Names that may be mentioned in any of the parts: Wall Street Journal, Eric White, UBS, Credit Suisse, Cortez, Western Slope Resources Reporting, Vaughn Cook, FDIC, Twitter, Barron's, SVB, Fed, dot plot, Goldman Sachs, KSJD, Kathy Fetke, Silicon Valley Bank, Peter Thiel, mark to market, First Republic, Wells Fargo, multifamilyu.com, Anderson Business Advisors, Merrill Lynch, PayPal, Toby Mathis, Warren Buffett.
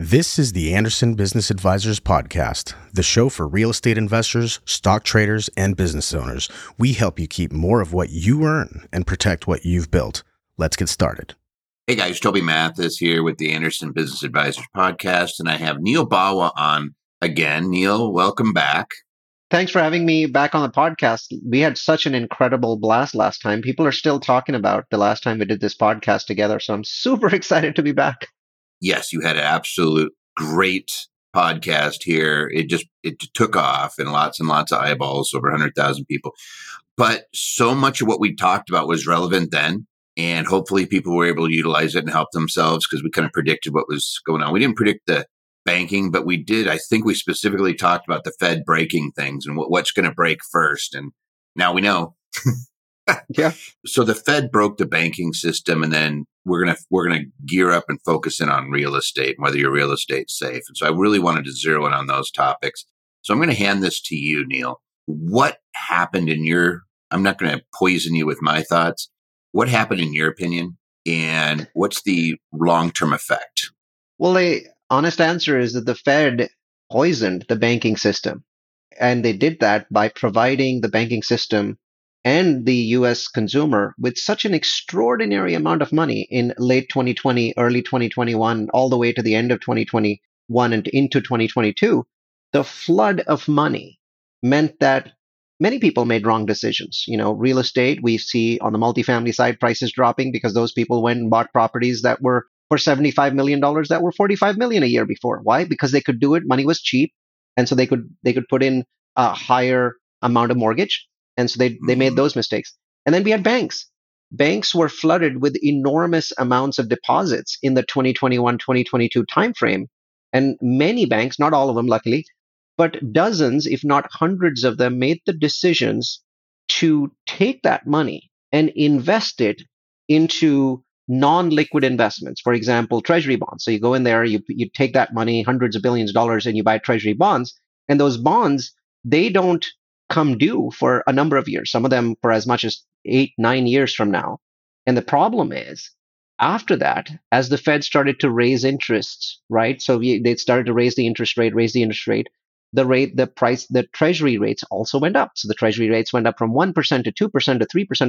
This is the Anderson Business Advisors podcast, the show for real estate investors, stock traders, and business owners. We help you keep more of what you earn and protect what you've built. Let's get started. Hey guys, Toby Mathis here with the Anderson Business Advisors podcast, and I have Neal Bawa on again. Neal, welcome back. Thanks for having me back on the podcast. We had such an incredible blast last time. People are still talking about the last time we did this podcast together, so I'm super excited to be back. Yes, you had an absolute great podcast here. It took off, and lots of eyeballs, over 100,000 people. But so much of what we talked about was relevant then, and hopefully people were able to utilize it and help themselves because we kind of predicted what was going on. We didn't predict the banking, but we did. I think we specifically talked about the Fed breaking things and what's going to break first, and now we know. Yeah. So the Fed broke the banking system, and then we're gonna gear up and focus in on real estate and whether your real estate's safe. And so I really wanted to zero in on those topics. So I'm going to hand this to you, Neal. What happened in your? I'm not going to poison you with my thoughts. What happened in your opinion, and what's the long-term effect? Well, the honest answer is that the Fed poisoned the banking system, and they did that by providing the banking system and the U.S. consumer with such an extraordinary amount of money in late 2020, early 2021, all the way to the end of 2021 and into 2022, the flood of money meant that many people made wrong decisions. You know, real estate, we see on the multifamily side, prices dropping because those people went and bought properties that were for $75 million that were $45 million a year before. Why? Because they could do it. Money was cheap. And so they could put in a higher amount of mortgage. And so they made those mistakes. And then we had banks. Banks were flooded with enormous amounts of deposits in the 2021-2022 timeframe. And many banks, not all of them, luckily, but dozens, if not hundreds of them, made the decisions to take that money and invest it into non-liquid investments. For example, treasury bonds. So you go in there, you take that money, hundreds of billions of dollars, and you buy treasury bonds. And those bonds, they don't come due for a number of years, some of them for as much as 8-9 years from now. And the problem is, after that, as the Fed started to raise interests, right? So they started to raise the interest rate. The treasury rates also went up. So the treasury rates went up from 1% to 2% to 3% to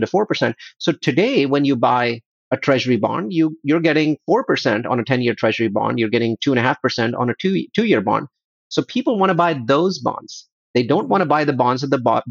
4%. So today, when you buy a treasury bond, you're getting 4% on a 10-year treasury bond. You're getting 2.5% on a two-year bond. So people want to buy those bonds. They don't want to buy the bonds that the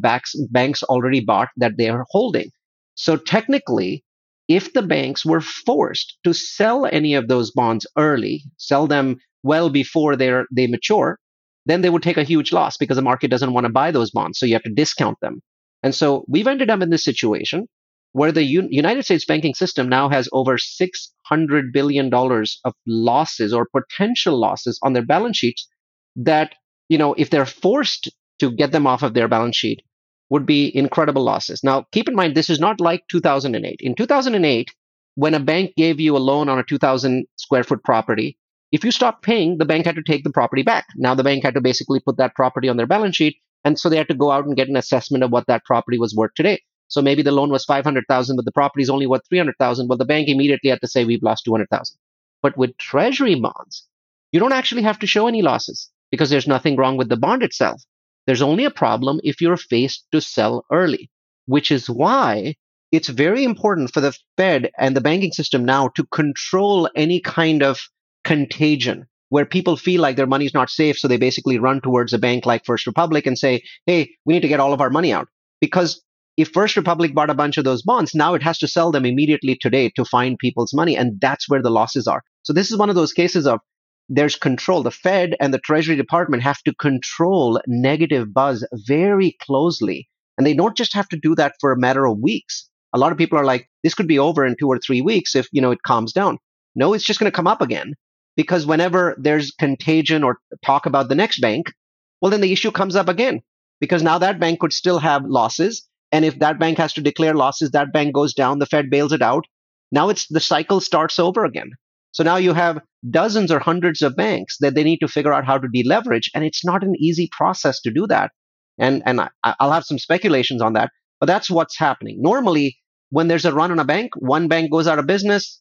banks already bought that they are holding. So technically, if the banks were forced to sell any of those bonds early, sell them well before they mature, then they would take a huge loss because the market doesn't want to buy those bonds. So you have to discount them. And so we've ended up in this situation where the United States banking system now has over $600 billion of losses or potential losses on their balance sheets that, you know, if they're forced to get them off of their balance sheet, would be incredible losses. Now, keep in mind, this is not like 2008. In 2008, when a bank gave you a loan on a 2,000 square foot property, if you stopped paying, the bank had to take the property back. Now, the bank had to basically put that property on their balance sheet, and so they had to go out and get an assessment of what that property was worth today. So maybe the loan was $500,000, but the property is only worth $300,000. Well, the bank immediately had to say, we've lost $200,000. But with treasury bonds, you don't actually have to show any losses because there's nothing wrong with the bond itself. There's only a problem if you're faced to sell early, which is why it's very important for the Fed and the banking system now to control any kind of contagion where people feel like their money's not safe. So they basically run towards a bank like First Republic and say, hey, we need to get all of our money out. Because if First Republic bought a bunch of those bonds, now it has to sell them immediately today to find people's money. And that's where the losses are. So this is one of those cases of there's control. The Fed and the Treasury Department have to control negative buzz very closely. And they don't just have to do that for a matter of weeks. A lot of people are like, this could be over in 2 or 3 weeks if, you know, it calms down. No, it's just going to come up again. Because whenever there's contagion or talk about the next bank, well, then the issue comes up again. Because now that bank could still have losses. And if that bank has to declare losses, that bank goes down, the Fed bails it out. Now the cycle starts over again. So now you have dozens or hundreds of banks that they need to figure out how to deleverage. And it's not an easy process to do that. And I'll have some speculations on that, but that's what's happening. Normally, when there's a run on a bank, one bank goes out of business.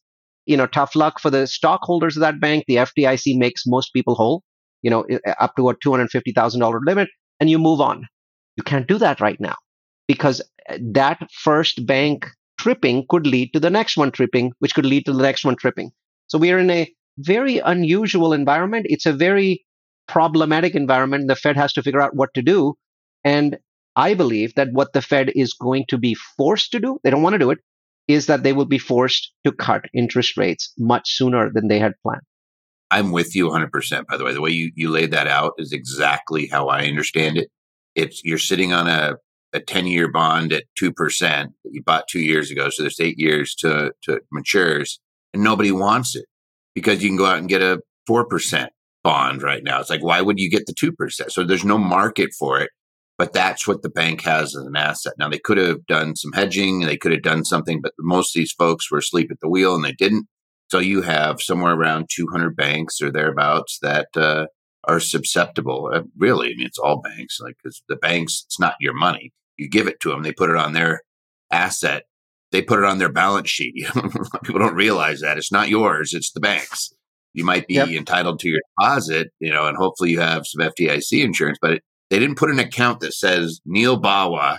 tough luck for the stockholders of that bank. The FDIC makes most people whole, up to a $250,000 limit, and you move on. You can't do that right now because that first bank tripping could lead to the next one tripping, which could lead to the next one tripping. So we are in a very unusual environment. It's a very problematic environment. The Fed has to figure out what to do. And I believe that what the Fed is going to be forced to do, they don't want to do it, is that they will be forced to cut interest rates much sooner than they had planned. I'm with you 100%, by the way. The way you laid that out is exactly how I understand it. It's you're sitting on a 10-year bond at 2% that you bought 2 years ago, so there's 8 years to it matures, and nobody wants it because you can go out and get a 4% bond right now. It's like, why would you get the 2%? So there's no market for it, but that's what the bank has as an asset. Now, they could have done some hedging, they could have done something, but most of these folks were asleep at the wheel and they didn't. So you have somewhere around 200 banks or thereabouts that are susceptible. Really, I mean, it's all banks, because the banks, it's not your money. You give it to them. They put it on their asset. They put it on their balance sheet. People don't realize that. It's not yours. It's the bank's. You might be entitled to your deposit, and hopefully you have some FDIC insurance, but they didn't put an account that says Neal Bawa,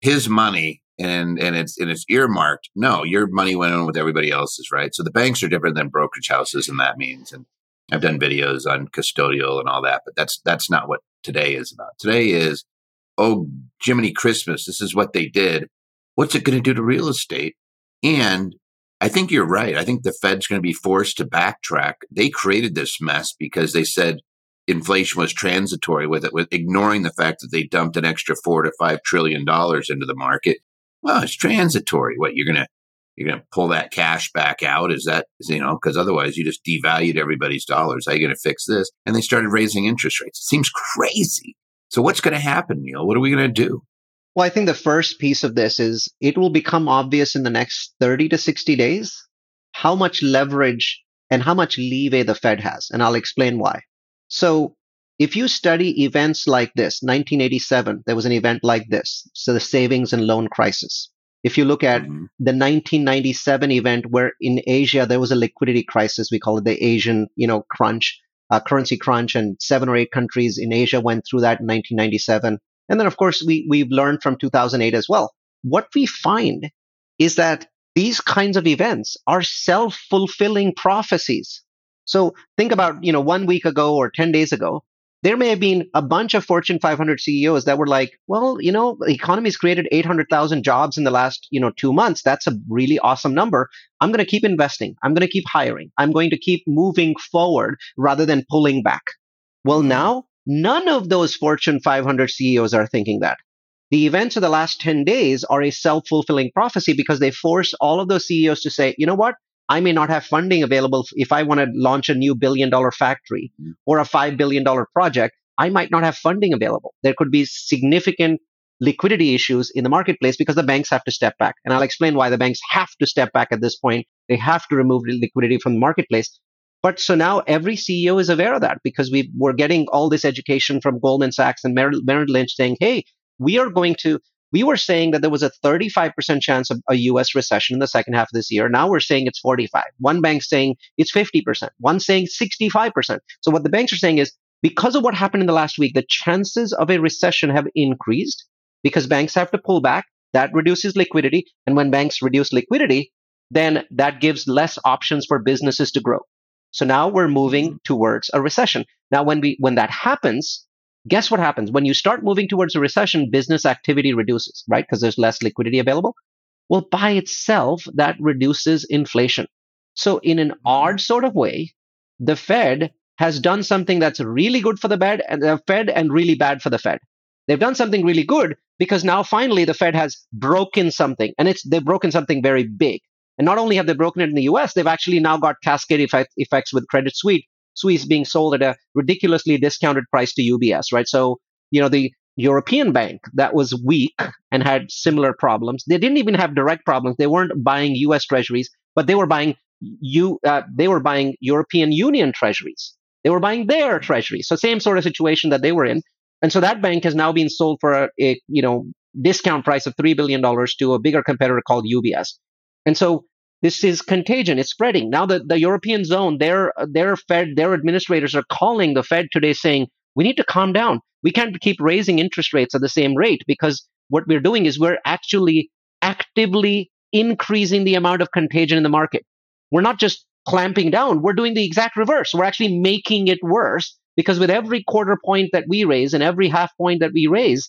his money, and it's earmarked. No, your money went on with everybody else's, right? So the banks are different than brokerage houses, and that means. And I've done videos on custodial and all that, but that's not what today is about. Today is, oh, Jiminy Christmas, this is what they did. What's it going to do to real estate? And I think you're right. I think the Fed's going to be forced to backtrack. They created this mess because they said inflation was transitory with ignoring the fact that they dumped an extra $4 to $5 trillion into the market. Well, it's transitory. What you're going to pull that cash back out? Is that, because otherwise you just devalued everybody's dollars. How are you going to fix this? And they started raising interest rates. It seems crazy. So what's going to happen, Neal? What are we going to do? Well, I think the first piece of this is it will become obvious in the next 30 to 60 days how much leverage and how much leeway the Fed has. And I'll explain why. So if you study events like this, 1987, there was an event like this. So the savings and loan crisis. If you look at the 1997 event where in Asia, there was a liquidity crisis. We call it the Asian, crunch, currency crunch, and 7 or 8 countries in Asia went through that in 1997. And then, of course, we've learned from 2008 as well. What we find is that these kinds of events are self-fulfilling prophecies. So think about, 1 week ago or 10 days ago, there may have been a bunch of Fortune 500 CEOs that were like, well, the economy's created 800,000 jobs in the last, 2 months. That's a really awesome number. I'm going to keep investing. I'm going to keep hiring. I'm going to keep moving forward rather than pulling back. Well, now, none of those Fortune 500 CEOs are thinking that. The events of the last 10 days are a self-fulfilling prophecy because they force all of those CEOs to say, you know what? I may not have funding available if I want to launch a new $1 billion factory or a $5 billion project. I might not have funding available. There could be significant liquidity issues in the marketplace because the banks have to step back. And I'll explain why the banks have to step back at this point. They have to remove liquidity from the marketplace. But so now every CEO is aware of that because we're getting all this education from Goldman Sachs and Merrill Lynch saying, hey, we were saying that there was a 35% chance of a U.S. recession in the second half of this year. Now we're saying it's 45%. One bank's saying it's 50%. One's saying 65%. So what the banks are saying is because of what happened in the last week, the chances of a recession have increased because banks have to pull back. That reduces liquidity. And when banks reduce liquidity, then that gives less options for businesses to grow. So now we're moving towards a recession. Now, when that happens, guess what happens? When you start moving towards a recession, business activity reduces, right? Because there's less liquidity available. Well, by itself, that reduces inflation. So in an odd sort of way, the Fed has done something that's really good for the Fed and really bad for the Fed. They've done something really good because now finally the Fed has broken something, and they've broken something very big. And not only have they broken it in the U.S., they've actually now got cascade effects with Credit Suisse being sold at a ridiculously discounted price to UBS, right? So, the European bank that was weak and had similar problems, they didn't even have direct problems. They weren't buying U.S. treasuries, but they were buying European Union treasuries. They were buying their treasuries. So same sort of situation that they were in. And so that bank has now been sold for a discount price of $3 billion to a bigger competitor called UBS. And so This is contagion. It's spreading. Now the European zone, their Fed, their administrators are calling the Fed today saying, we need to calm down. We can't keep raising interest rates at the same rate because what we're doing is we're actually actively increasing the amount of contagion in the market. We're not just clamping down. We're doing the exact reverse. We're actually making it worse because with every quarter point that we raise and every half point that we raise,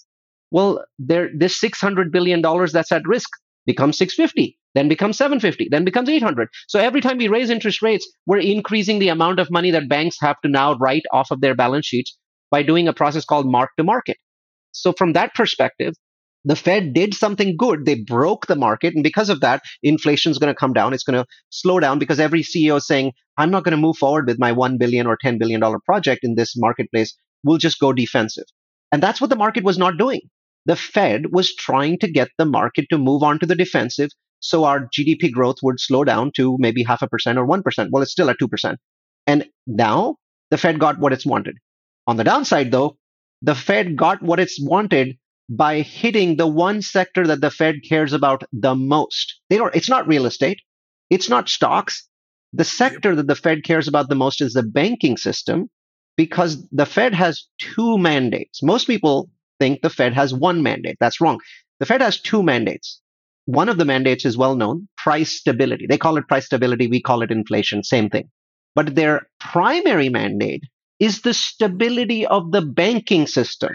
well, this $600 billion that's at risk becomes $650, then becomes $750, then becomes $800. So every time we raise interest rates, we're increasing the amount of money that banks have to now write off of their balance sheets by doing a process called mark to market. So from that perspective, the Fed did something good. They broke the market. And because of that, inflation is going to come down. It's going to slow down because every CEO is saying, I'm not going to move forward with my $1 billion or $10 billion project in this marketplace. We'll just go defensive. And that's what the market was not doing. The Fed was trying to get the market to move on to the defensive so our GDP growth would slow down to maybe 0.5% or 1%. Well, it's still at 2%. And now the Fed got what it's wanted. On the downside, though, the Fed got what it's wanted by hitting the one sector that the Fed cares about the most. It's not real estate. It's not stocks. The sector that the Fed cares about the most is the banking system because the Fed has two mandates. Most people think the Fed has one mandate. That's wrong. The Fed has two mandates. One of the mandates is well known, price stability. They call it price stability. We call it inflation. Same thing. But their primary mandate is the stability of the banking system.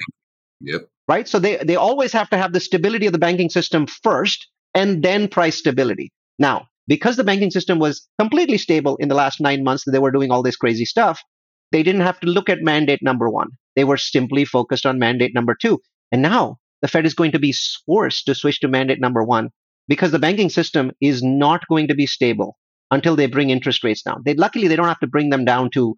Yep. Right? So they always have to have the stability of the banking system first and then price stability. Now, because the banking system was completely stable in the last 9 months that they were doing all this crazy stuff, they didn't have to look at mandate number one. They were simply focused on mandate number two. And now the Fed is going to be forced to switch to mandate number one because the banking system is not going to be stable until they bring interest rates down. Luckily, they don't have to bring them down to,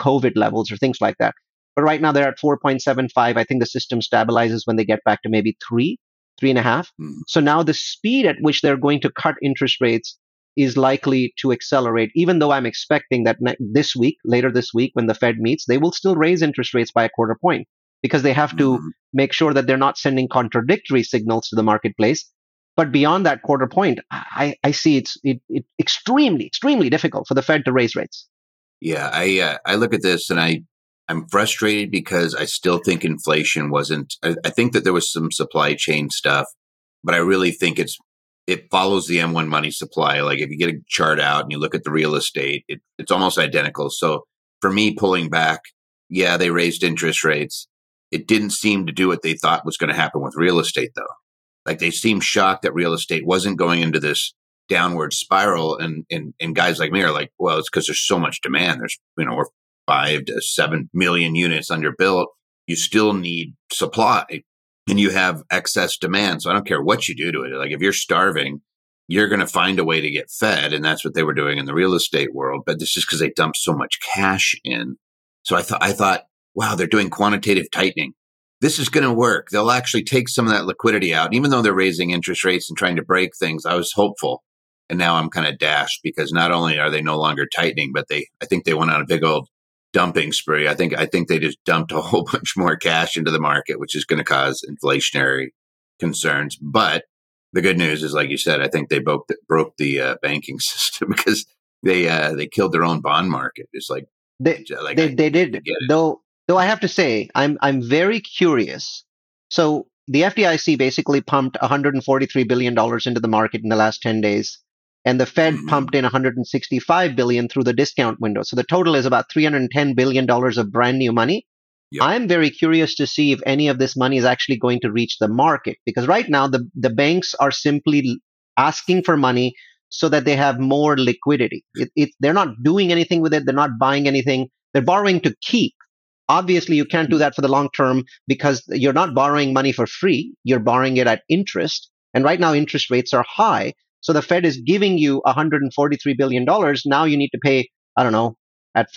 COVID levels or things like that. But right now they're at 4.75. I think the system stabilizes when they get back to maybe 3.5. So now the speed at which they're going to cut interest rates is likely to accelerate, even though I'm expecting that later this week, when the Fed meets, they will still raise interest rates by a quarter point because they have to make sure that they're not sending contradictory signals to the marketplace. But beyond that quarter point, I see it's extremely, extremely difficult for the Fed to raise rates. Yeah, I look at this and I'm frustrated because I still think inflation wasn't. I think that there was some supply chain stuff, but I really think it follows the M1 money supply. Like if you get a chart out and you look at the real estate, it's almost identical. So for me, pulling back, yeah, they raised interest rates. It didn't seem to do what they thought was going to happen with real estate, though. Like they seemed shocked that real estate wasn't going into this downward spiral. And guys like me are like, well, it's because there's so much demand. There's, we're 5 to 7 million units underbuilt. You still need supply. And you have excess demand. So I don't care what you do to it. Like if you're starving, you're going to find a way to get fed. And that's what they were doing in the real estate world. But this is because they dumped so much cash in. So I thought, wow, they're doing quantitative tightening. This is going to work. They'll actually take some of that liquidity out. Even though they're raising interest rates and trying to break things, I was hopeful. And now I'm kind of dashed because not only are they no longer tightening, but I think they went on a big old dumping spree. I think they just dumped a whole bunch more cash into the market, which is going to cause inflationary concerns. But the good news is, like you said, I think they broke the banking system because they killed their own bond market. It's like they did. Though I have to say, I'm very curious. So the FDIC basically pumped $143 billion into the market in the last 10 days. And the Fed pumped in $165 billion through the discount window. So the total is about $310 billion of brand new money. Yep. I'm very curious to see if any of this money is actually going to reach the market. Because right now, the banks are simply asking for money so that they have more liquidity. They're not doing anything with it. They're not buying anything. They're borrowing to keep. Obviously, you can't do that for the long term because you're not borrowing money for free. You're borrowing it at interest. And right now, interest rates are high. So the Fed is giving you $143 billion. Now you need to pay, at 4%,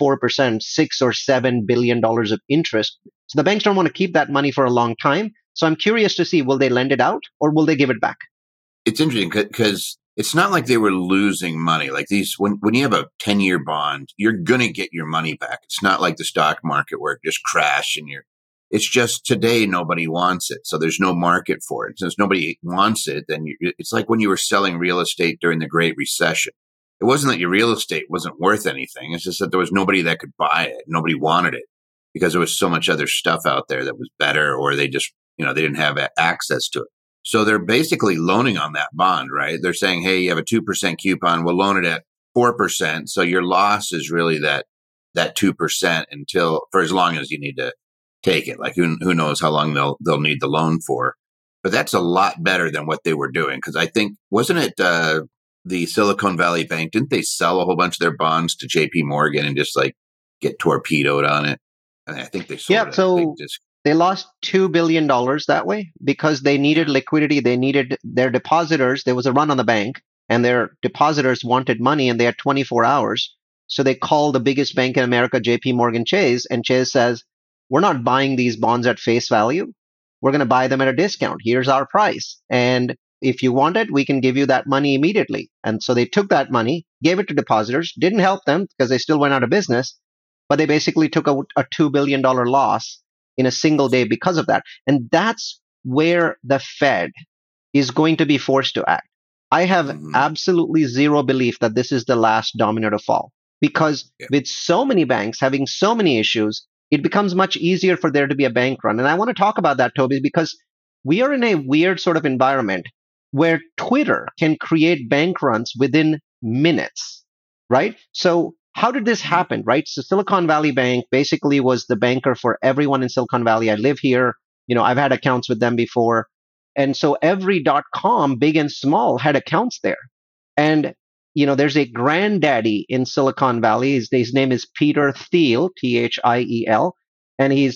$6 or $7 billion of interest. So the banks don't want to keep that money for a long time. So I'm curious to see, will they lend it out or will they give it back? It's interesting because it's not like they were losing money. Like these, when you have a 10-year bond, you're going to get your money back. It's not like the stock market where it just crashed and you're It's just today nobody wants it, so there's no market for it. Since nobody wants it, then it's like when you were selling real estate during the Great Recession. It wasn't that your real estate wasn't worth anything. It's just that there was nobody that could buy it. Nobody wanted it because there was so much other stuff out there that was better, or they just, they didn't have access to it. So they're basically loaning on that bond, right? They're saying, hey, you have a 2% coupon. We'll loan it at 4%. So your loss is really that 2% for as long as you need to take it. Like who knows how long they'll need the loan for, but that's a lot better than what they were doing. Cause I think, wasn't it, the Silicon Valley Bank, didn't they sell a whole bunch of their bonds to JP Morgan and just like get torpedoed on it? And I think they sold it. So they lost $2 billion that way because they needed liquidity. They needed their depositors. There was a run on the bank and their depositors wanted money and they had 24 hours. So they called the biggest bank in America, JP Morgan Chase, and Chase says, we're not buying these bonds at face value. We're going to buy them at a discount. Here's our price. And if you want it, we can give you that money immediately. And so they took that money, gave it to depositors, didn't help them because they still went out of business, but they basically took a $2 billion loss in a single day because of that. And that's where the Fed is going to be forced to act. I have absolutely zero belief that this is the last domino to fall because with so many banks having so many issues, it becomes much easier for there to be a bank run. And I want to talk about that, Toby, because we are in a weird sort of environment where Twitter can create bank runs within minutes, right? So how did this happen, right? So Silicon Valley Bank basically was the banker for everyone in Silicon Valley. I live here. I've had accounts with them before. And so every .com, big and small, had accounts there. And, there's a granddaddy in Silicon Valley. His name is Peter Thiel, Thiel. And he's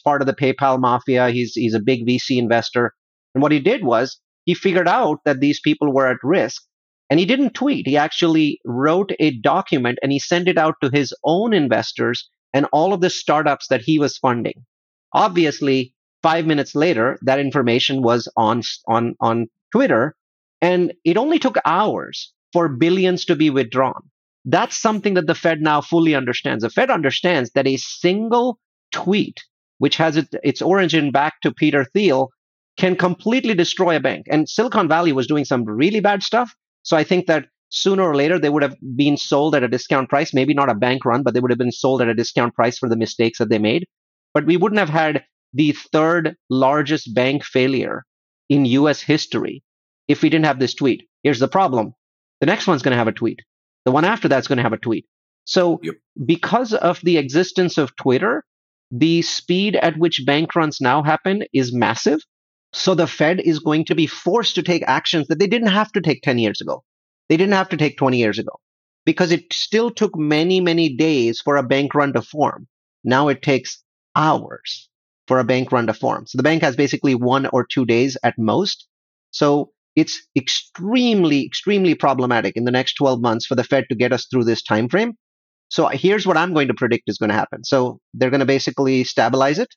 part of the PayPal mafia. He's a big VC investor. And what he did was, he figured out that these people were at risk and he didn't tweet. He actually wrote a document and he sent it out to his own investors and all of the startups that he was funding. Obviously, 5 minutes later, that information was on Twitter and it only took hours for billions to be withdrawn. That's something that the Fed now fully understands. The Fed understands that a single tweet, which has its origin back to Peter Thiel, can completely destroy a bank. And Silicon Valley was doing some really bad stuff. So I think that sooner or later, they would have been sold at a discount price, maybe not a bank run, but they would have been sold at a discount price for the mistakes that they made. But we wouldn't have had the third largest bank failure in US history if we didn't have this tweet. Here's the problem. The next one's going to have a tweet. The one after that's going to have a tweet. So because of the existence of Twitter, the speed at which bank runs now happen is massive. So the Fed is going to be forced to take actions that they didn't have to take 10 years ago. They didn't have to take 20 years ago because it still took many, many days for a bank run to form. Now it takes hours for a bank run to form. So the bank has basically 1 or 2 days at most. So it's extremely, extremely problematic in the next 12 months for the Fed to get us through this time frame. So here's what I'm going to predict is going to happen. So they're going to basically stabilize it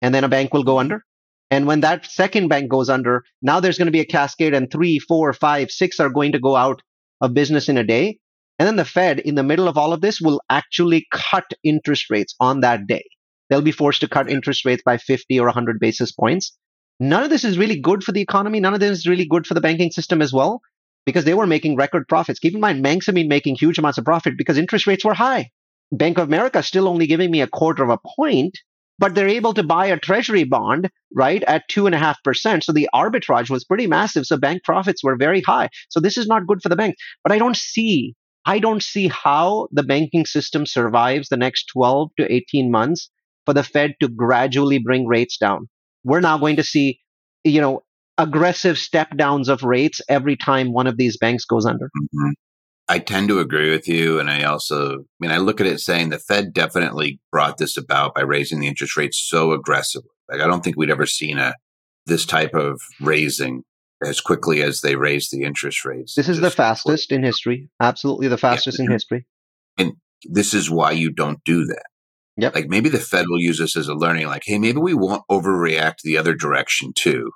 and then a bank will go under. And when that second bank goes under, now there's going to be a cascade and 3, 4, 5, 6 are going to go out of business in a day. And then the Fed, in the middle of all of this, will actually cut interest rates on that day. They'll be forced to cut interest rates by 50 or 100 basis points. None of this is really good for the economy. None of this is really good for the banking system as well, because they were making record profits. Keep in mind, banks have been making huge amounts of profit because interest rates were high. Bank of America is still only giving me 1/4 of a point. But they're able to buy a treasury bond, right, at 2.5%. So the arbitrage was pretty massive. So bank profits were very high. So this is not good for the bank. But I don't see how the banking system survives the next 12 to 18 months for the Fed to gradually bring rates down. We're now going to see, aggressive step downs of rates every time one of these banks goes under. Mm-hmm. I tend to agree with you. And I also, I look at it saying the Fed definitely brought this about by raising the interest rates so aggressively. Like, I don't think we'd ever seen this type of raising as quickly as they raised the interest rates. This is the fastest in history. Absolutely the fastest in history. And this is why you don't do that. Yep. Like, maybe the Fed will use this as a learning, like, hey, maybe we won't overreact the other direction too.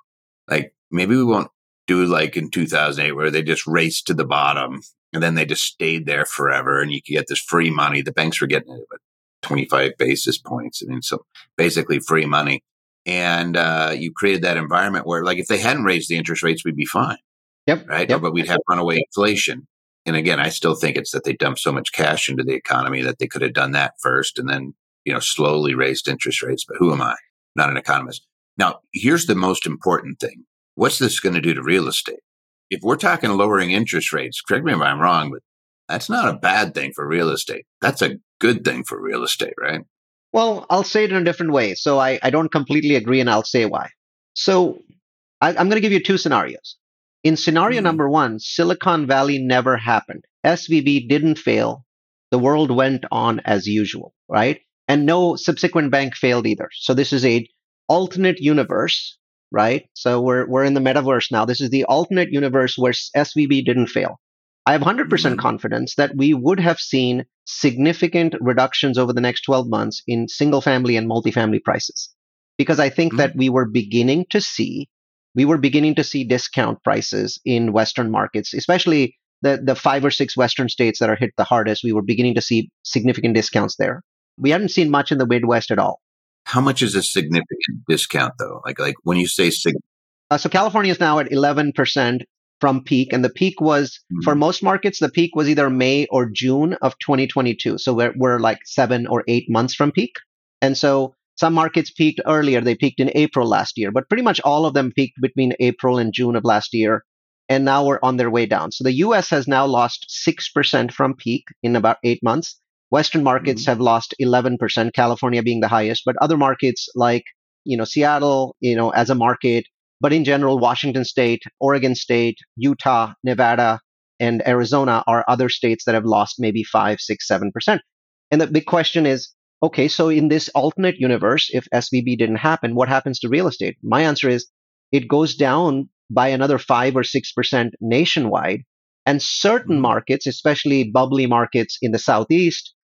Like, maybe we won't do like in 2008 where they just raced to the bottom. And then they just stayed there forever and you could get this free money. The banks were getting it, but 25 basis points. I mean, so basically free money. And you created that environment where, like, if they hadn't raised the interest rates, we'd be fine. Yep. Right. Yep. But we'd have runaway inflation. And again, I still think it's that they dumped so much cash into the economy that they could have done that first and then, you know, slowly raised interest rates. But who am I? Not an economist. Now, here's the most important thing. What's this going to do to real estate? If we're talking lowering interest rates, correct me if I'm wrong, but that's not a bad thing for real estate. That's a good thing for real estate, right? Well, I'll say it in a different way. So I don't completely agree, and I'll say why. So I'm going to give you two scenarios. In scenario number one, Silicon Valley never happened. SVB didn't fail. The world went on as usual, right? And no subsequent bank failed either. So this is a alternate universe, right? So we're in the metaverse now. This is the alternate universe where SVB didn't fail. I have 100% confidence that we would have seen significant reductions over the next 12 months in single family and multifamily prices, because I think that we were beginning to see discount prices in Western markets, especially the 5 or 6 Western states that are hit the hardest. We were beginning to see significant discounts there. We hadn't seen much in the Midwest at all. How much is a significant discount, though? Like when you say significant? So California is now at 11% from peak. And the peak was, for most markets, the peak was either May or June of 2022. So we're like 7 or 8 months from peak. And so some markets peaked earlier. They peaked in April last year, but pretty much all of them peaked between April and June of last year. And now we're on their way down. So the US has now lost 6% from peak in about 8 months. Western markets have lost 11%, California being the highest, but other markets like, you know, Seattle, you know, as a market, but in general, Washington State, Oregon State, Utah, Nevada, and Arizona are other states that have lost maybe 5, 6, 7%. And the big question is, okay, so in this alternate universe, if SVB didn't happen, what happens to real estate? My answer is it goes down by another 5 or 6% nationwide. And certain markets, especially bubbly markets in the Southeast,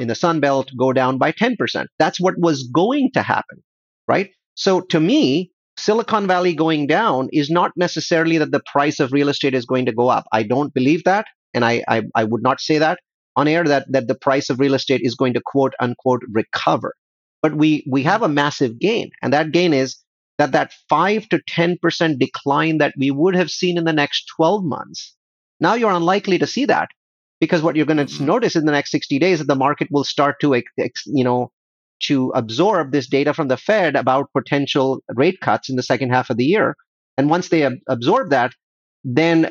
in the Sun Belt, go down by 10%. That's what was going to happen, right? So to me, Silicon Valley going down is not necessarily that the price of real estate is going to go up. I don't believe that. And I would not say that on air that the price of real estate is going to quote unquote recover. But we have a massive gain. And that gain is that 5 to 10% decline that we would have seen in the next 12 months. Now you're unlikely to see that, because what you're going to notice in the next 60 days is that the market will start to absorb this data from the Fed about potential rate cuts in the second half of the year. And once they absorb that, then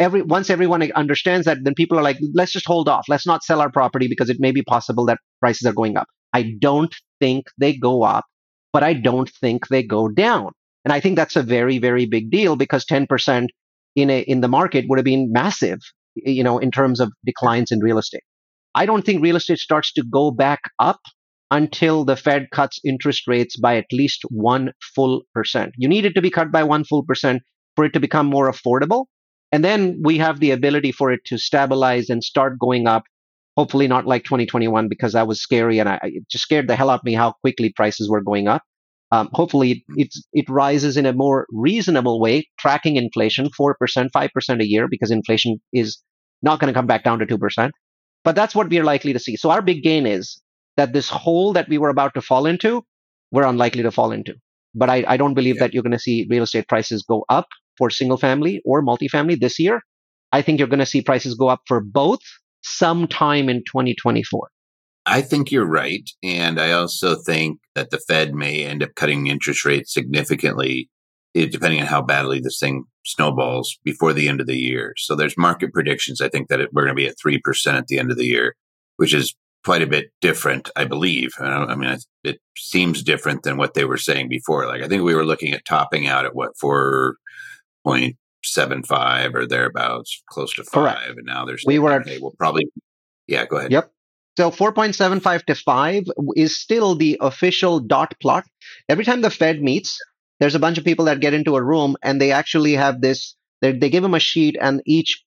once everyone understands that, then people are like, let's just hold off. Let's not sell our property because it may be possible that prices are going up. I don't think they go up, but I don't think they go down. And I think that's a very, very big deal, because 10% in the market would have been massive, you know, in terms of declines in real estate. I don't think real estate starts to go back up until the Fed cuts interest rates by at least 1 full percent. You need it to be cut by 1 full percent for it to become more affordable. And then we have the ability for it to stabilize and start going up, hopefully not like 2021, because that was scary. And it just scared the hell out of me how quickly prices were going up. Hopefully it rises in a more reasonable way, tracking inflation, 4%, 5% a year, because inflation is not going to come back down to 2%. But that's what we are likely to see. So our big gain is that this hole that we were about to fall into, we're unlikely to fall into. But I don't believe that you're going to see real estate prices go up for single family or multifamily this year. I think you're going to see prices go up for both sometime in 2024. I think you're right. And I also think that the Fed may end up cutting interest rates significantly, depending on how badly this thing snowballs, before the end of the year. So there's market predictions, I think, that we're going to be at 3% at the end of the year, which is quite a bit different, I believe. I mean, it seems different than what they were saying before. Like, I think we were looking at topping out at, what, 4.75 or thereabouts, close to 5. Correct. And now there's... We'll probably... Yeah, go ahead. Yep. So 4.75 to 5 is still the official dot plot. Every time the Fed meets, there's a bunch of people that get into a room, and they actually have this, they give them a sheet, and each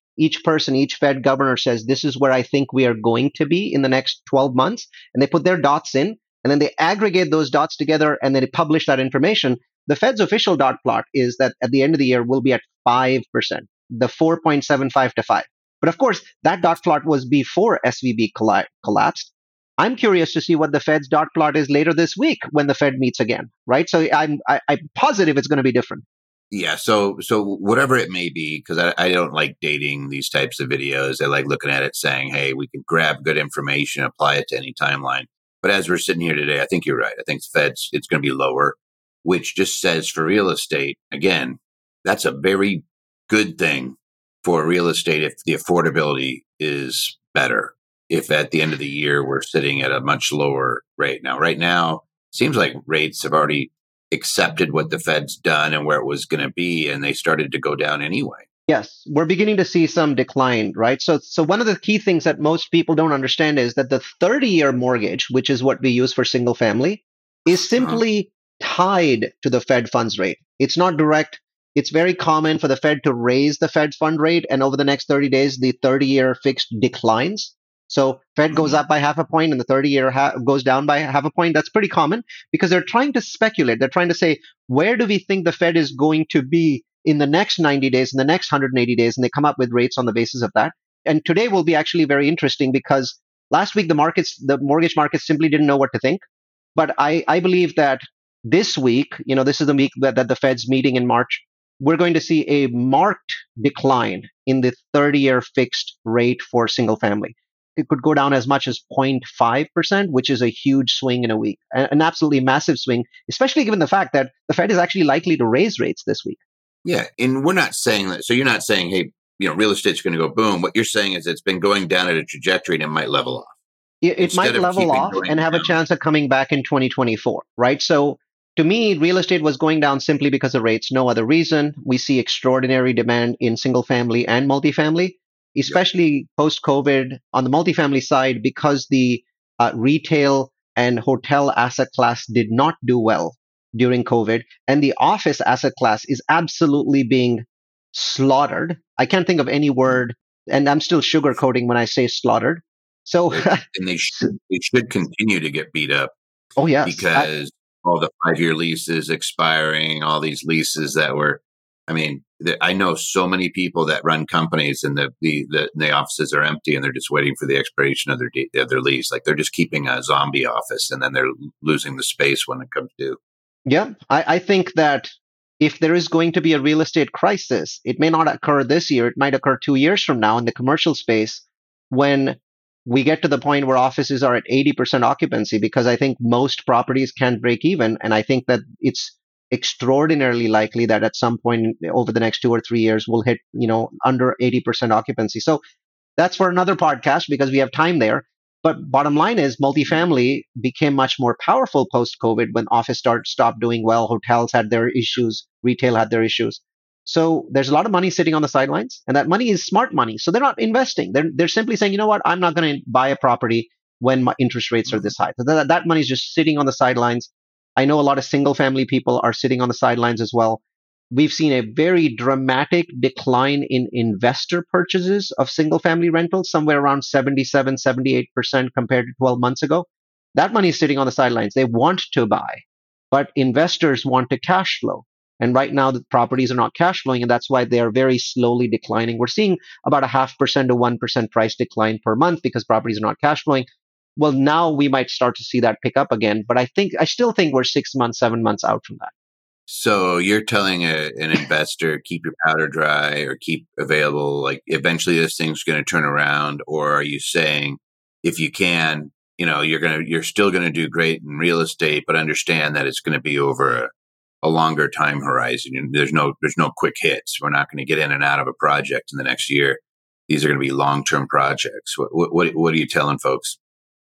Fed governor says, this is where I think we are going to be in the next 12 months. And they put their dots in, and then they aggregate those dots together, and then they publish that information. The Fed's official dot plot is that at the end of the year, we'll be at 5%, the 4.75 to 5. But of course, that dot plot was before SVB collapsed. I'm curious to see what the Fed's dot plot is later this week when the Fed meets again, right? So I'm positive it's going to be different. Yeah. So whatever it may be, because I don't like dating these types of videos. I like looking at it saying, hey, we can grab good information, apply it to any timeline. But as we're sitting here today, I think you're right. I think the Fed's, it's going to be lower, which just says for real estate, again, that's a very good thing for real estate if the affordability is better. If at the end of the year, we're sitting at a much lower rate. Now, right now, it seems like rates have already accepted what the Fed's done and where it was going to be, and they started to go down anyway. Yes, we're beginning to see some decline, right? So one of the key things that most people don't understand is that the 30-year mortgage, which is what we use for single family, is simply tied to the Fed funds rate. It's not direct. It's very common for the Fed to raise the Fed fund rate, and over the next 30 days, the 30-year fixed declines. So Fed goes up by 0.5 point and the 30-year goes down by 0.5 point. That's pretty common because they're trying to speculate. They're trying to say, where do we think the Fed is going to be in the next 90 days, in the next 180 days? And they come up with rates on the basis of that. And today will be actually very interesting because last week, the mortgage markets simply didn't know what to think. But I believe that this week, this is the week that the Fed's meeting in March, we're going to see a marked decline in the 30-year fixed rate for single family. It could go down as much as 0.5%, which is a huge swing in a week, an absolutely massive swing, especially given the fact that the Fed is actually likely to raise rates this week. Yeah. And we're not saying that. So you're not saying, hey, real estate's going to go boom. What you're saying is it's been going down at a trajectory and it might level off. It might level off and have a chance of coming back in 2024, right? So to me, real estate was going down simply because of rates, no other reason. We see extraordinary demand in single family and multifamily, especially post-COVID on the multifamily side, because the retail and hotel asset class did not do well during COVID. And the office asset class is absolutely being slaughtered. I can't think of any word, and I'm still sugarcoating when I say slaughtered. So, and they should continue to get beat up. Oh, yes. Because all the 5-year leases expiring, all these leases that were, I know so many people that run companies and the offices are empty and they're just waiting for the expiration of their lease. Like they're just keeping a zombie office and then they're losing the space when it comes due. Yeah. I think that if there is going to be a real estate crisis, it may not occur this year. It might occur 2 years from now in the commercial space when we get to the point where offices are at 80% occupancy, because I think most properties can break even. And I think that it's extraordinarily likely that at some point over the next 2 or 3 years we'll hit, under 80% occupancy. So that's for another podcast because we have time there. But bottom line is multifamily became much more powerful post-COVID when office stopped doing well, hotels had their issues, retail had their issues. So there's a lot of money sitting on the sidelines, and that money is smart money. So they're not investing. They're simply saying, you know what, I'm not going to buy a property when my interest rates are this high. So that money is just sitting on the sidelines. I know a lot of single family people are sitting on the sidelines as well. We've seen a very dramatic decline in investor purchases of single family rentals, somewhere around 77, 78% compared to 12 months ago. That money is sitting on the sidelines. They want to buy, but investors want to cash flow. And right now the properties are not cash flowing, and that's why they are very slowly declining. We're seeing about a 0.5% to 1% price decline per month because properties are not cash flowing. Well, now we might start to see that pick up again, but I still think we're 6 months, 7 months out from that. So you're telling an investor, keep your powder dry or keep available, like eventually this thing's going to turn around, or are you saying if you can, you're still going to do great in real estate, but understand that it's going to be over a longer time horizon. There's no quick hits. We're not going to get in and out of a project in the next year. These are going to be long-term projects. What are you telling folks?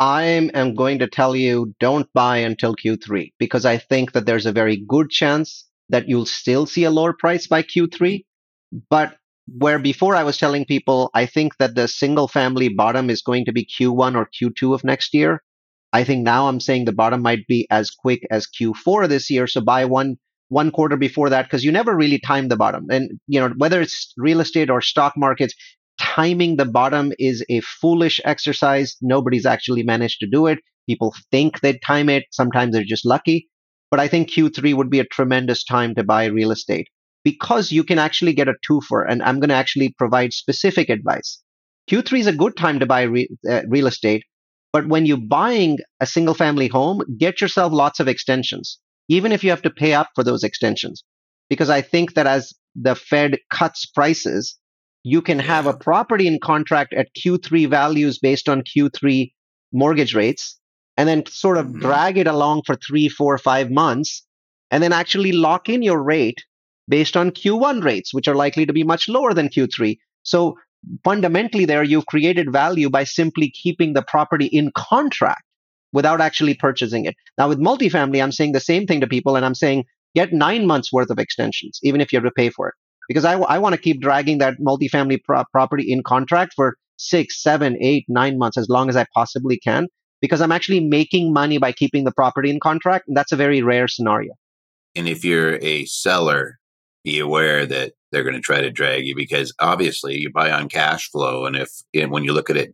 I am going to tell you, don't buy until Q3, because I think that there's a very good chance that you'll still see a lower price by Q3. But where before I was telling people, I think that the single family bottom is going to be Q1 or Q2 of next year, I think now I'm saying the bottom might be as quick as Q4 this year. So buy one quarter before that, because you never really time the bottom. And whether it's real estate or stock markets, timing the bottom is a foolish exercise. Nobody's actually managed to do it. People think they time it. Sometimes they're just lucky. But I think Q3 would be a tremendous time to buy real estate because you can actually get a twofer. And I'm going to actually provide specific advice. Q3 is a good time to buy real estate, But when you're buying a single family home, get yourself lots of extensions, even if you have to pay up for those extensions. Because I think that as the Fed cuts prices, you can have a property in contract at Q3 values based on Q3 mortgage rates, and then sort of drag it along for 3, 4, 5 months, and then actually lock in your rate based on Q1 rates, which are likely to be much lower than Q3. So fundamentally there, you've created value by simply keeping the property in contract without actually purchasing it. Now with multifamily, I'm saying the same thing to people, and I'm saying get 9 months worth of extensions, even if you have to pay for it. Because I want to keep dragging that multifamily property in contract for 6, 7, 8, 9 months, as long as I possibly can, because I'm actually making money by keeping the property in contract. And that's a very rare scenario. And if you're a seller, be aware that they're going to try to drag you, because obviously you buy on cash flow. And when you look at it,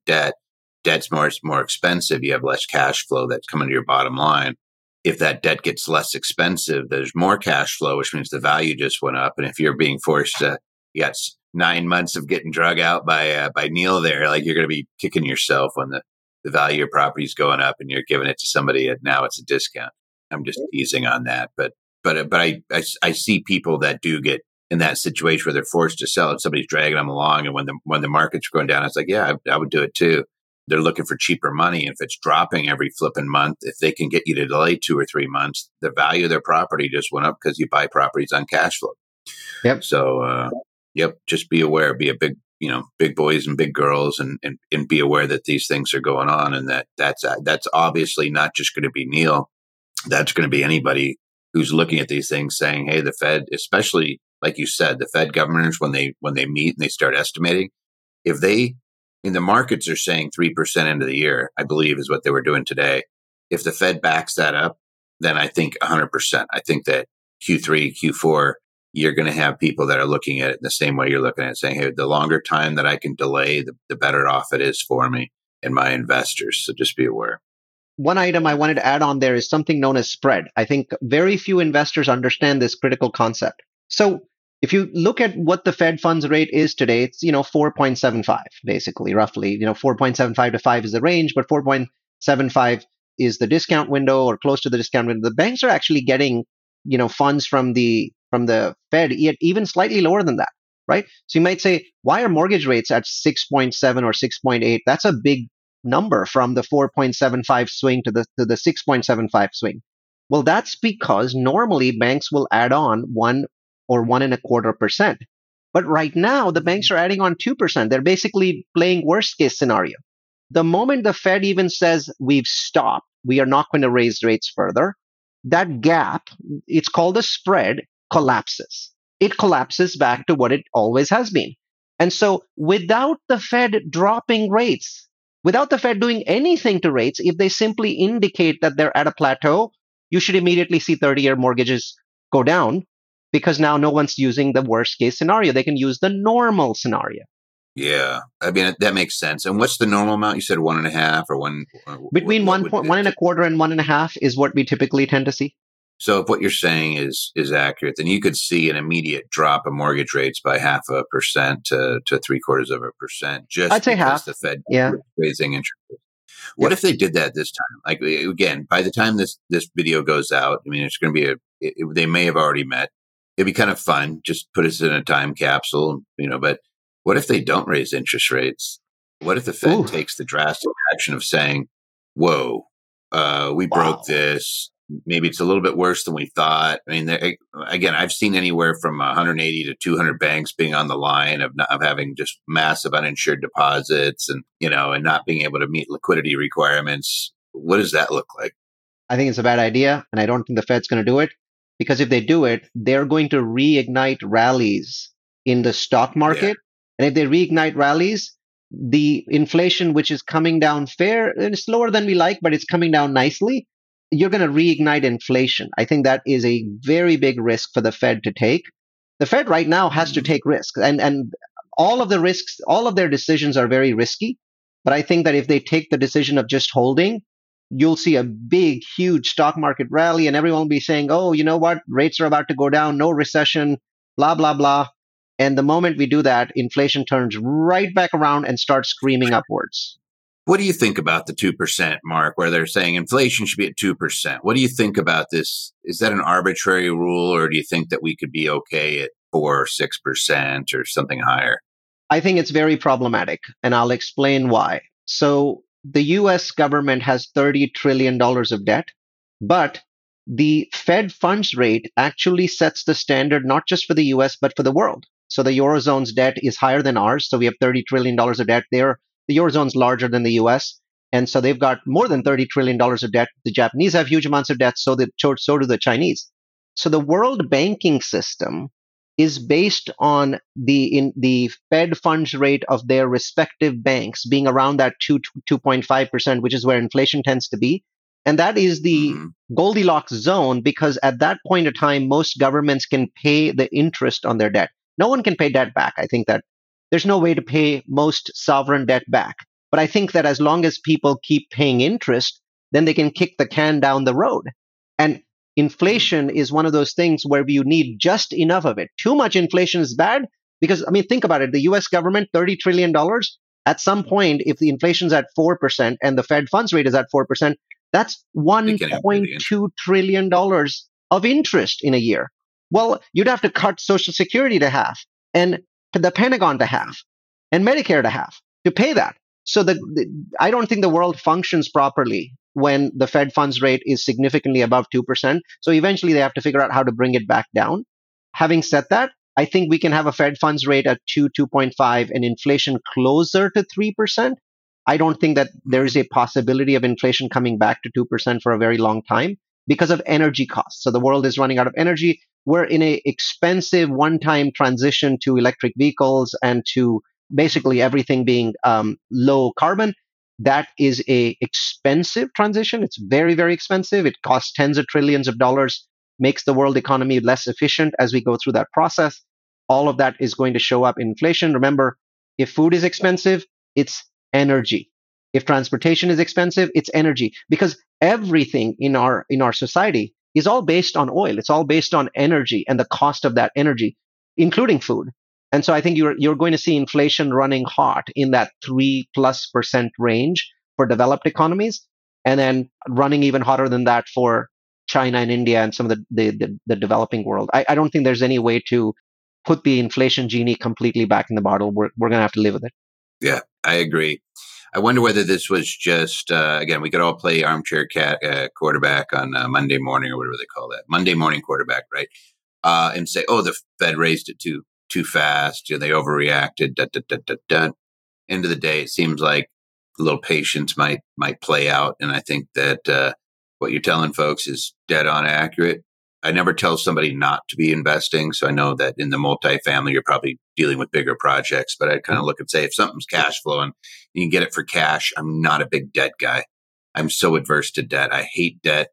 debt's more expensive. You have less cash flow that's coming to your bottom line. If that debt gets less expensive, there's more cash flow, which means the value just went up. And if you're being forced to, you got 9 months of getting drug out by Neal there, like you're going to be kicking yourself when the value of your property is going up and you're giving it to somebody and now it's a discount. I'm just teasing on that. But I see people that do get in that situation where they're forced to sell and somebody's dragging them along. And when the market's going down, it's like, yeah, I would do it too. They're looking for cheaper money. If it's dropping every flipping month, if they can get you to delay 2 or 3 months, the value of their property just went up because you buy properties on cash flow. Yep. So, just be aware, be a big, big boys and big girls and be aware that these things are going on. And that's obviously not just going to be Neal. That's going to be anybody who's looking at these things saying, hey, the Fed, especially like you said, the Fed governors, when they meet and they start estimating, if they, and the markets are saying 3% into the year, I believe is what they were doing today. If the Fed backs that up, then I think 100%. I think that Q3, Q4, you're going to have people that are looking at it the same way you're looking at it, saying, hey, the longer time that I can delay, the better off it is for me and my investors. So just be aware. One item I wanted to add on there is something known as spread. I think very few investors understand this critical concept. So if you look at what the Fed funds rate is today, it's, 4.75, basically, roughly, 4.75 to 5 is the range, but 4.75 is the discount window or close to the discount window. The banks are actually getting, funds from the Fed even slightly lower than that, right? So you might say, why are mortgage rates at 6.7 or 6.8? That's a big number from the 4.75 swing to the 6.75 swing. Well, that's because normally banks will add on 1 or 1.25%. But right now, the banks are adding on 2%. They're basically playing worst case scenario. The moment the Fed even says, we've stopped, we are not going to raise rates further, that gap, it's called a spread, collapses. It collapses back to what it always has been. And so without the Fed dropping rates, without the Fed doing anything to rates, if they simply indicate that they're at a plateau, you should immediately see 30-year mortgages go down. Because now no one's using the worst case scenario. They can use the normal scenario. Yeah. I mean, that makes sense. And what's the normal amount? You said 1.5 or one? Between 1.25 and 1.5 is what we typically tend to see. So if what you're saying is accurate, then you could see an immediate drop in mortgage rates by 0.5% to 0.75%. Just I'd say half. The Fed raising interest rates. What if they did that this time? Like, again, by the time this video goes out, I mean, it's going to be they may have already met. It'd be kind of fun. Just put us in a time capsule, but what if they don't raise interest rates? What if the Fed takes the drastic action of saying, whoa, we broke this. Maybe it's a little bit worse than we thought. I mean, again, I've seen anywhere from 180 to 200 banks being on the line of having just massive uninsured deposits and not being able to meet liquidity requirements. What does that look like? I think it's a bad idea, and I don't think the Fed's going to do it. Because if they do it, they're going to reignite rallies in the stock market. Yeah. And if they reignite rallies, the inflation, which is coming down fair, and it's lower than we like, but it's coming down nicely, you're going to reignite inflation. I think that is a very big risk for the Fed to take. The Fed right now has to take risks. And all of the risks, all of their decisions are very risky. But I think that if they take the decision of just holding, you'll see a big, huge stock market rally and everyone will be saying, oh, you know what? Rates are about to go down, no recession, blah, blah, blah. And the moment we do that, inflation turns right back around and starts screaming upwards. What do you think about the 2% mark where they're saying inflation should be at 2%? What do you think about this? Is that an arbitrary rule, or do you think that we could be okay at 4 or 6% or something higher? I think it's very problematic, and I'll explain why. So the US government has $30 trillion of debt, but the Fed funds rate actually sets the standard not just for the US, but for the world. So the Eurozone's debt is higher than ours. So we have $30 trillion of debt there. The Eurozone's larger than the US. And so they've got more than $30 trillion of debt. The Japanese have huge amounts of debt. So do the Chinese. So the world banking system is based on the Fed funds rate of their respective banks being around that 2.5%, which is where inflation tends to be. And that is the Goldilocks zone, because at that point in time, most governments can pay the interest on their debt. No one can pay debt back. I think that there's no way to pay most sovereign debt back. But I think that as long as people keep paying interest, then they can kick the can down the road. And inflation is one of those things where you need just enough of it. Too much inflation is bad because, I mean, think about it. The US government, $30 trillion. At some point, if the inflation's at 4% and the Fed funds rate is at 4%, that's $1.2 trillion of interest in a year. Well, you'd have to cut Social Security to half, and the Pentagon to half, and Medicare to half to pay that. So I don't think the world functions properly when the Fed funds rate is significantly above 2%. So eventually they have to figure out how to bring it back down. Having said that, I think we can have a Fed funds rate at 2.5 and inflation closer to 3%. I don't think that there is a possibility of inflation coming back to 2% for a very long time because of energy costs. So the world is running out of energy. We're in an expensive one-time transition to electric vehicles and to basically everything being low carbon. That is an expensive transition. It's very, very expensive. It costs tens of trillions of dollars, makes the world economy less efficient as we go through that process. All of that is going to show up in inflation. Remember, if food is expensive, it's energy. If transportation is expensive, it's energy, because everything in our society is all based on oil. It's all based on energy and the cost of that energy, including food. And so I think you're going to see inflation running hot in that 3+% range for developed economies, and then running even hotter than that for China and India and some of the developing world. I don't think there's any way to put the inflation genie completely back in the bottle. We're going to have to live with it. Yeah, I agree. I wonder whether this was just, again, we could all play armchair quarterback on Monday morning, or whatever they call that, Monday morning quarterback, right? And say, oh, the Fed raised it too fast, and they overreacted. End of the day, it seems like a little patience might play out. And I think that what you're telling folks is dead on accurate. I never tell somebody not to be investing. So I know that in the multifamily, you're probably dealing with bigger projects, but I'd kind of look and say, if something's cash flowing, you can get it for cash. I'm not a big debt guy. I'm so adverse to debt. I hate debt.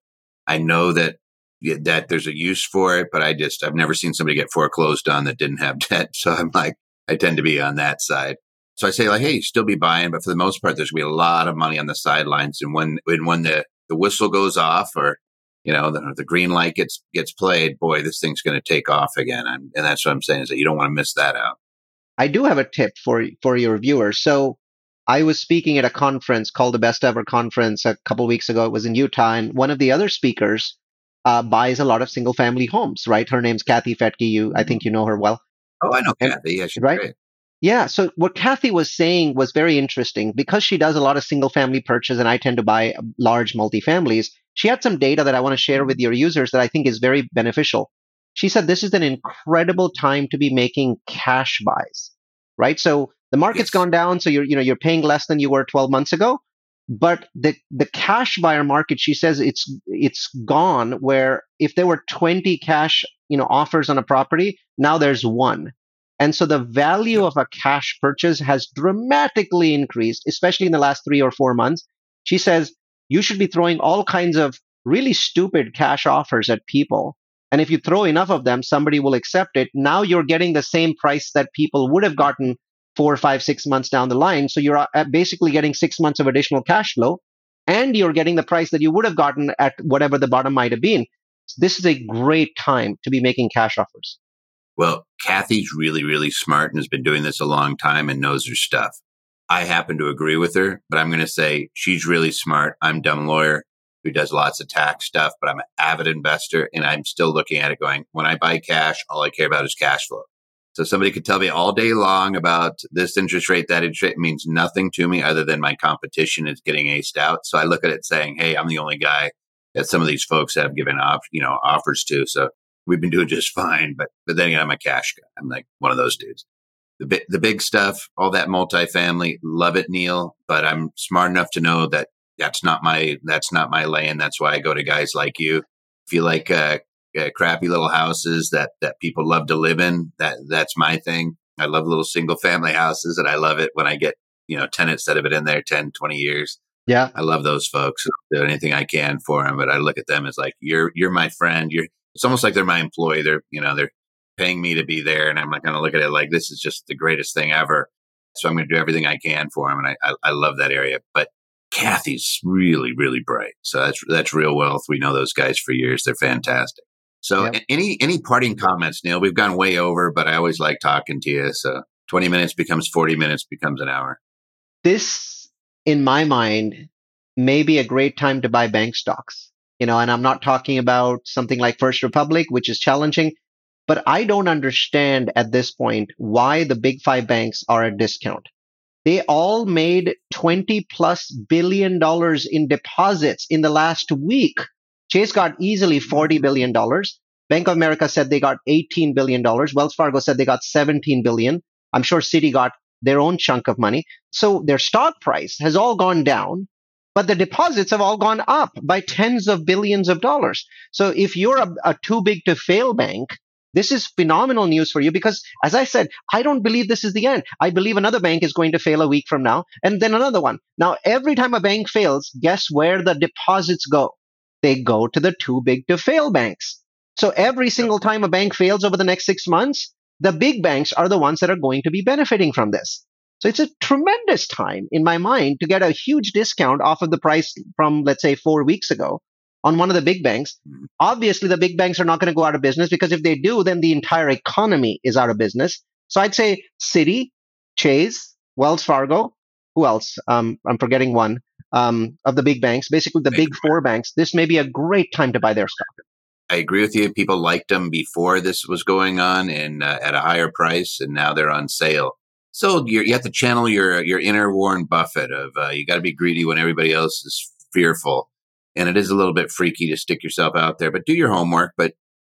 I know that there's a use for it, but I've never seen somebody get foreclosed on that didn't have debt. So I'm like, I tend to be on that side. So I say like, hey, still be buying, but for the most part, there's going to be a lot of money on the sidelines. And when the whistle goes off, or the green light gets played, boy, this thing's going to take off again. And that's what I'm saying, is that you don't want to miss that out. I do have a tip for your viewers. So I was speaking at a conference called the Best Ever Conference a couple of weeks ago. It was in Utah. And one of the other speakers buys a lot of single family homes, right? Her name's Kathy Fetke. I think you know her well. Oh, I know Kathy. Yeah, she's right. Great. Yeah. So what Kathy was saying was very interesting, because she does a lot of single family purchase and I tend to buy large multifamilies. She had some data that I want to share with your users that I think is very beneficial. She said this is an incredible time to be making cash buys, right? So the market's gone down, so you're paying less than you were 12 months ago, but the cash buyer market, she says, it's gone, where if there were 20 cash, offers on a property, now there's one. And so the value of a cash purchase has dramatically increased, especially in the last 3 or 4 months. She says you should be throwing all kinds of really stupid cash offers at people. And if you throw enough of them, somebody will accept it. Now you're getting the same price that people would have gotten 4, 5, 6 months down the line. So you're basically getting 6 months of additional cash flow, and you're getting the price that you would have gotten at whatever the bottom might have been. So this is a great time to be making cash offers. Well, Kathy's really, really smart and has been doing this a long time and knows her stuff. I happen to agree with her, but I'm going to say she's really smart. I'm dumb lawyer who does lots of tax stuff, but I'm an avid investor, and I'm still looking at it going, when I buy cash, all I care about is cash flow. So somebody could tell me all day long about this interest rate, that interest rate means nothing to me other than my competition is getting aced out. So I look at it saying, hey, I'm the only guy that some of these folks have given offers to. So we've been doing just fine. But then again, I'm a cash guy. I'm like one of those dudes. The big stuff, all that multifamily, love it, Neil. But I'm smart enough to know that that's not my lane. That's why I go to guys like you. If you like crappy little houses that people love to live in, that's my thing. I love little single family houses, and I love it when I get tenants that have been in there 10, 20 years. Yeah, I love those folks. I'll do anything I can for them, but I look at them as like you're my friend. It's almost like they're my employee. They're paying me to be there, and I'm not going to look at it like this is just the greatest thing ever. So I'm going to do everything I can for them, and I love that area. But Kathy's really, really bright. So that's real wealth. We know those guys for years. They're fantastic. So yep. Any parting comments, Neil? We've gone way over, but I always like talking to you. So 20 minutes becomes 40 minutes becomes an hour. This, in my mind, may be a great time to buy bank stocks. And I'm not talking about something like First Republic, which is challenging. But I don't understand at this point why the big five banks are at discount. They all made $20+ billion in deposits in the last week. Chase got easily $40 billion. Bank of America said they got $18 billion. Wells Fargo said they got $17 billion. I'm sure Citi got their own chunk of money. So their stock price has all gone down, but the deposits have all gone up by tens of billions of dollars. So if you're a too big to fail bank, this is phenomenal news for you because, as I said, I don't believe this is the end. I believe another bank is going to fail a week from now and then another one. Now, every time a bank fails, guess where the deposits go? They go to the too big to fail banks. So every single time a bank fails over the next 6 months, the big banks are the ones that are going to be benefiting from this. So it's a tremendous time, in my mind, to get a huge discount off of the price from, let's say, 4 weeks ago on one of the big banks. Obviously, the big banks are not going to go out of business because if they do, then the entire economy is out of business. So I'd say Citi, Chase, Wells Fargo, who else? I'm forgetting one of the big banks, basically the big four banks. This may be a great time to buy their stock. I agree with you. People liked them before this was going on and at a higher price, and now they're on sale. So you have to channel your inner Warren Buffett of you got to be greedy when everybody else is fearful. And it is a little bit freaky to stick yourself out there, but do your homework. But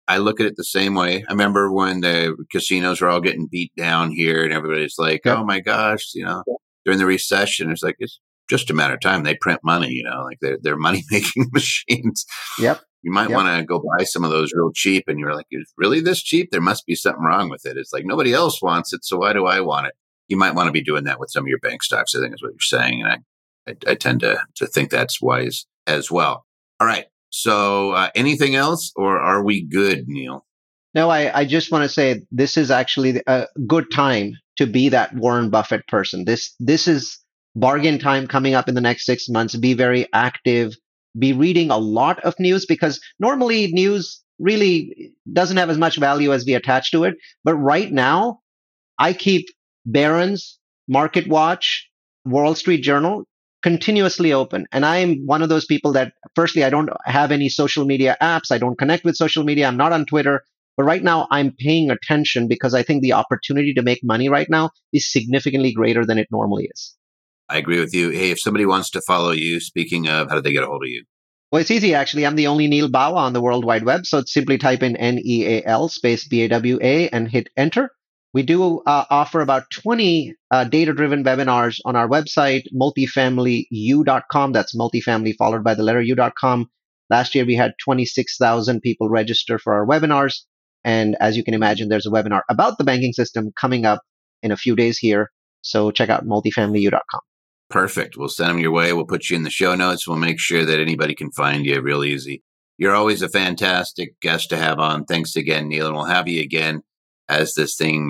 I look at it the same way. I remember when the casinos were all getting beat down here and everybody's like, oh my gosh, during the recession, it's like, it's just a matter of time. They print money, like they're money-making machines. Yep. You might want to go buy some of those real cheap. And you're like, it's really this cheap? There must be something wrong with it. It's like, nobody else wants it. So why do I want it? You might want to be doing that with some of your bank stocks, I think is what you're saying. And I tend to think that's wise as well. All right. So anything else, or are we good, Neil? No, I just want to say this is actually a good time to be that Warren Buffett person. This is bargain time coming up in the next 6 months. Be very active. Be reading a lot of news because normally news really doesn't have as much value as we attach to it. But right now, I keep Barron's, Market Watch, Wall Street Journal continuously open. And I'm one of those people that, firstly, I don't have any social media apps. I don't connect with social media. I'm not on Twitter. But right now, I'm paying attention because I think the opportunity to make money right now is significantly greater than it normally is. I agree with you. Hey, if somebody wants to follow you, speaking of, how do they get a hold of you? Well, it's easy, actually. I'm the only Neal Bawa on the World Wide Web. So simply type in NEAL_BAWA and hit enter. We do offer about 20 data-driven webinars on our website, multifamilyu.com. That's multifamily followed by the letter u.com. Last year, we had 26,000 people register for our webinars. And as you can imagine, there's a webinar about the banking system coming up in a few days here. So check out multifamilyu.com. Perfect. We'll send them your way. We'll put you in the show notes. We'll make sure that anybody can find you real easy. You're always a fantastic guest to have on. Thanks again, Neil. And we'll have you again. As this thing,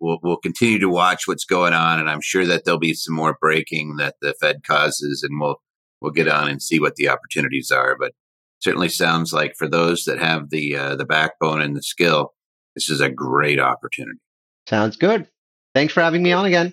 we'll continue to watch what's going on, and I'm sure that there'll be some more breaking that the Fed causes, and we'll get on and see what the opportunities are. But certainly sounds like for those that have the backbone and the skill, this is a great opportunity. Sounds good. Thanks for having me on again.